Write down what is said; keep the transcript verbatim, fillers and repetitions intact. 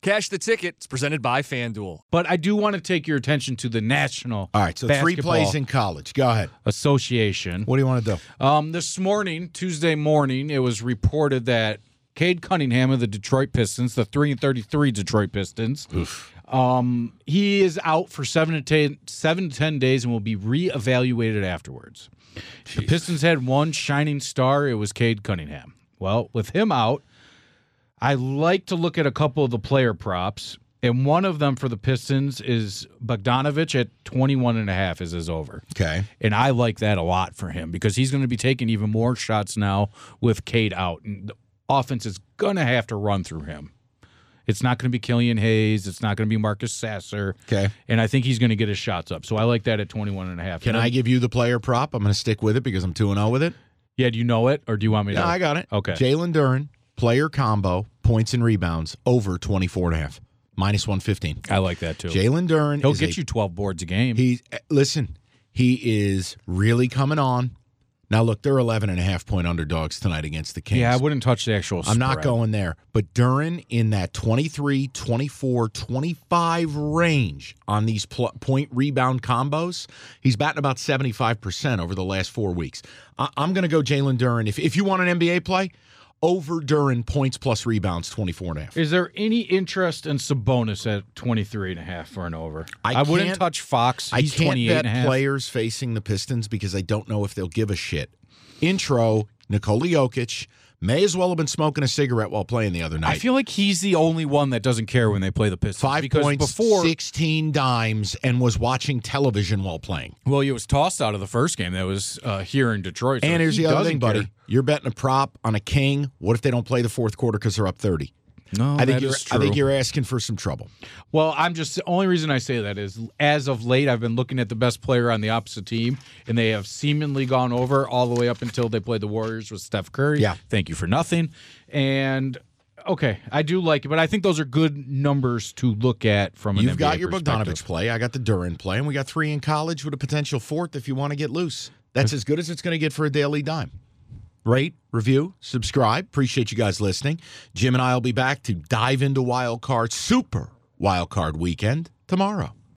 Cash the Ticket is presented by FanDuel. But I do want to take your attention to the National All right, so Basketball three plays in college. Go ahead. Association. What do you want to do? Um, this morning, Tuesday morning, it was reported that Cade Cunningham of the Detroit Pistons, the three and thirty-three Detroit Pistons, um, he is out for seven to ten, seven to ten days and will be reevaluated afterwards. Jeez. The Pistons had one shining star. It was Cade Cunningham. Well, with him out, I like to look at a couple of the player props, and one of them for the Pistons is Bogdanović at twenty-one and a half is his over. Okay. And I like that a lot for him because he's going to be taking even more shots now with Cade out, and the offense is going to have to run through him. It's not going to be Killian Hayes. It's not going to be Marcus Sasser. Okay. And I think he's going to get his shots up, so I like that at twenty-one and a half. Can I give you the player prop? I'm going to stick with it because I'm two and oh with it. Yeah, do you know it, or do you want me to? No, I got it. Okay. Jalen Duren. Player combo, points and rebounds, over twenty-four and a half, minus one fifteen. I like that, too. Jalen Duren. He'll get a, you twelve boards a game. He Listen, he is really coming on. Now, look, they're eleven and a half point underdogs tonight against the Kings. Yeah, I wouldn't touch the actual spread. I'm not going there. But Duren in that twenty-three, twenty-four, twenty-five range on these pl- point rebound combos, he's batting about seventy-five percent over the last four weeks. I- I'm going to go Jalen Duren. If, if you want an N B A play, over Duren points plus rebounds, twenty-four and a half. Is there any interest in Sabonis at twenty-three and a half for an over? I, I wouldn't touch Fox. He's I can't bet and a half. Players facing the Pistons because I don't know if they'll give a shit. Intro, Nikola Jokic may as well have been smoking a cigarette while playing the other night. I feel like he's the only one that doesn't care when they play the Pistons. Five because points, before, sixteen dimes, and was watching television while playing. Well, he was tossed out of the first game that was uh, here in Detroit. So and here's he the other thing, buddy. Care. You're betting a prop on a King. What if they don't play the fourth quarter because they're up thirty? No, I think that you're, is true. I think you're asking for some trouble. Well, I'm just the only reason I say that is as of late, I've been looking at the best player on the opposite team, and they have seemingly gone over all the way up until they played the Warriors with Steph Curry. Yeah. Thank you for nothing. And, okay, I do like it, but I think those are good numbers to look at from an You've N B A got your Bogdanović play. I got the Duren play, and we got three in college with a potential fourth if you want to get loose. That's as good as it's going to get for a daily dime. Rate, review, subscribe. Appreciate you guys listening. Jim and I will be back to dive into Wild Card, Super Wild Card Weekend tomorrow.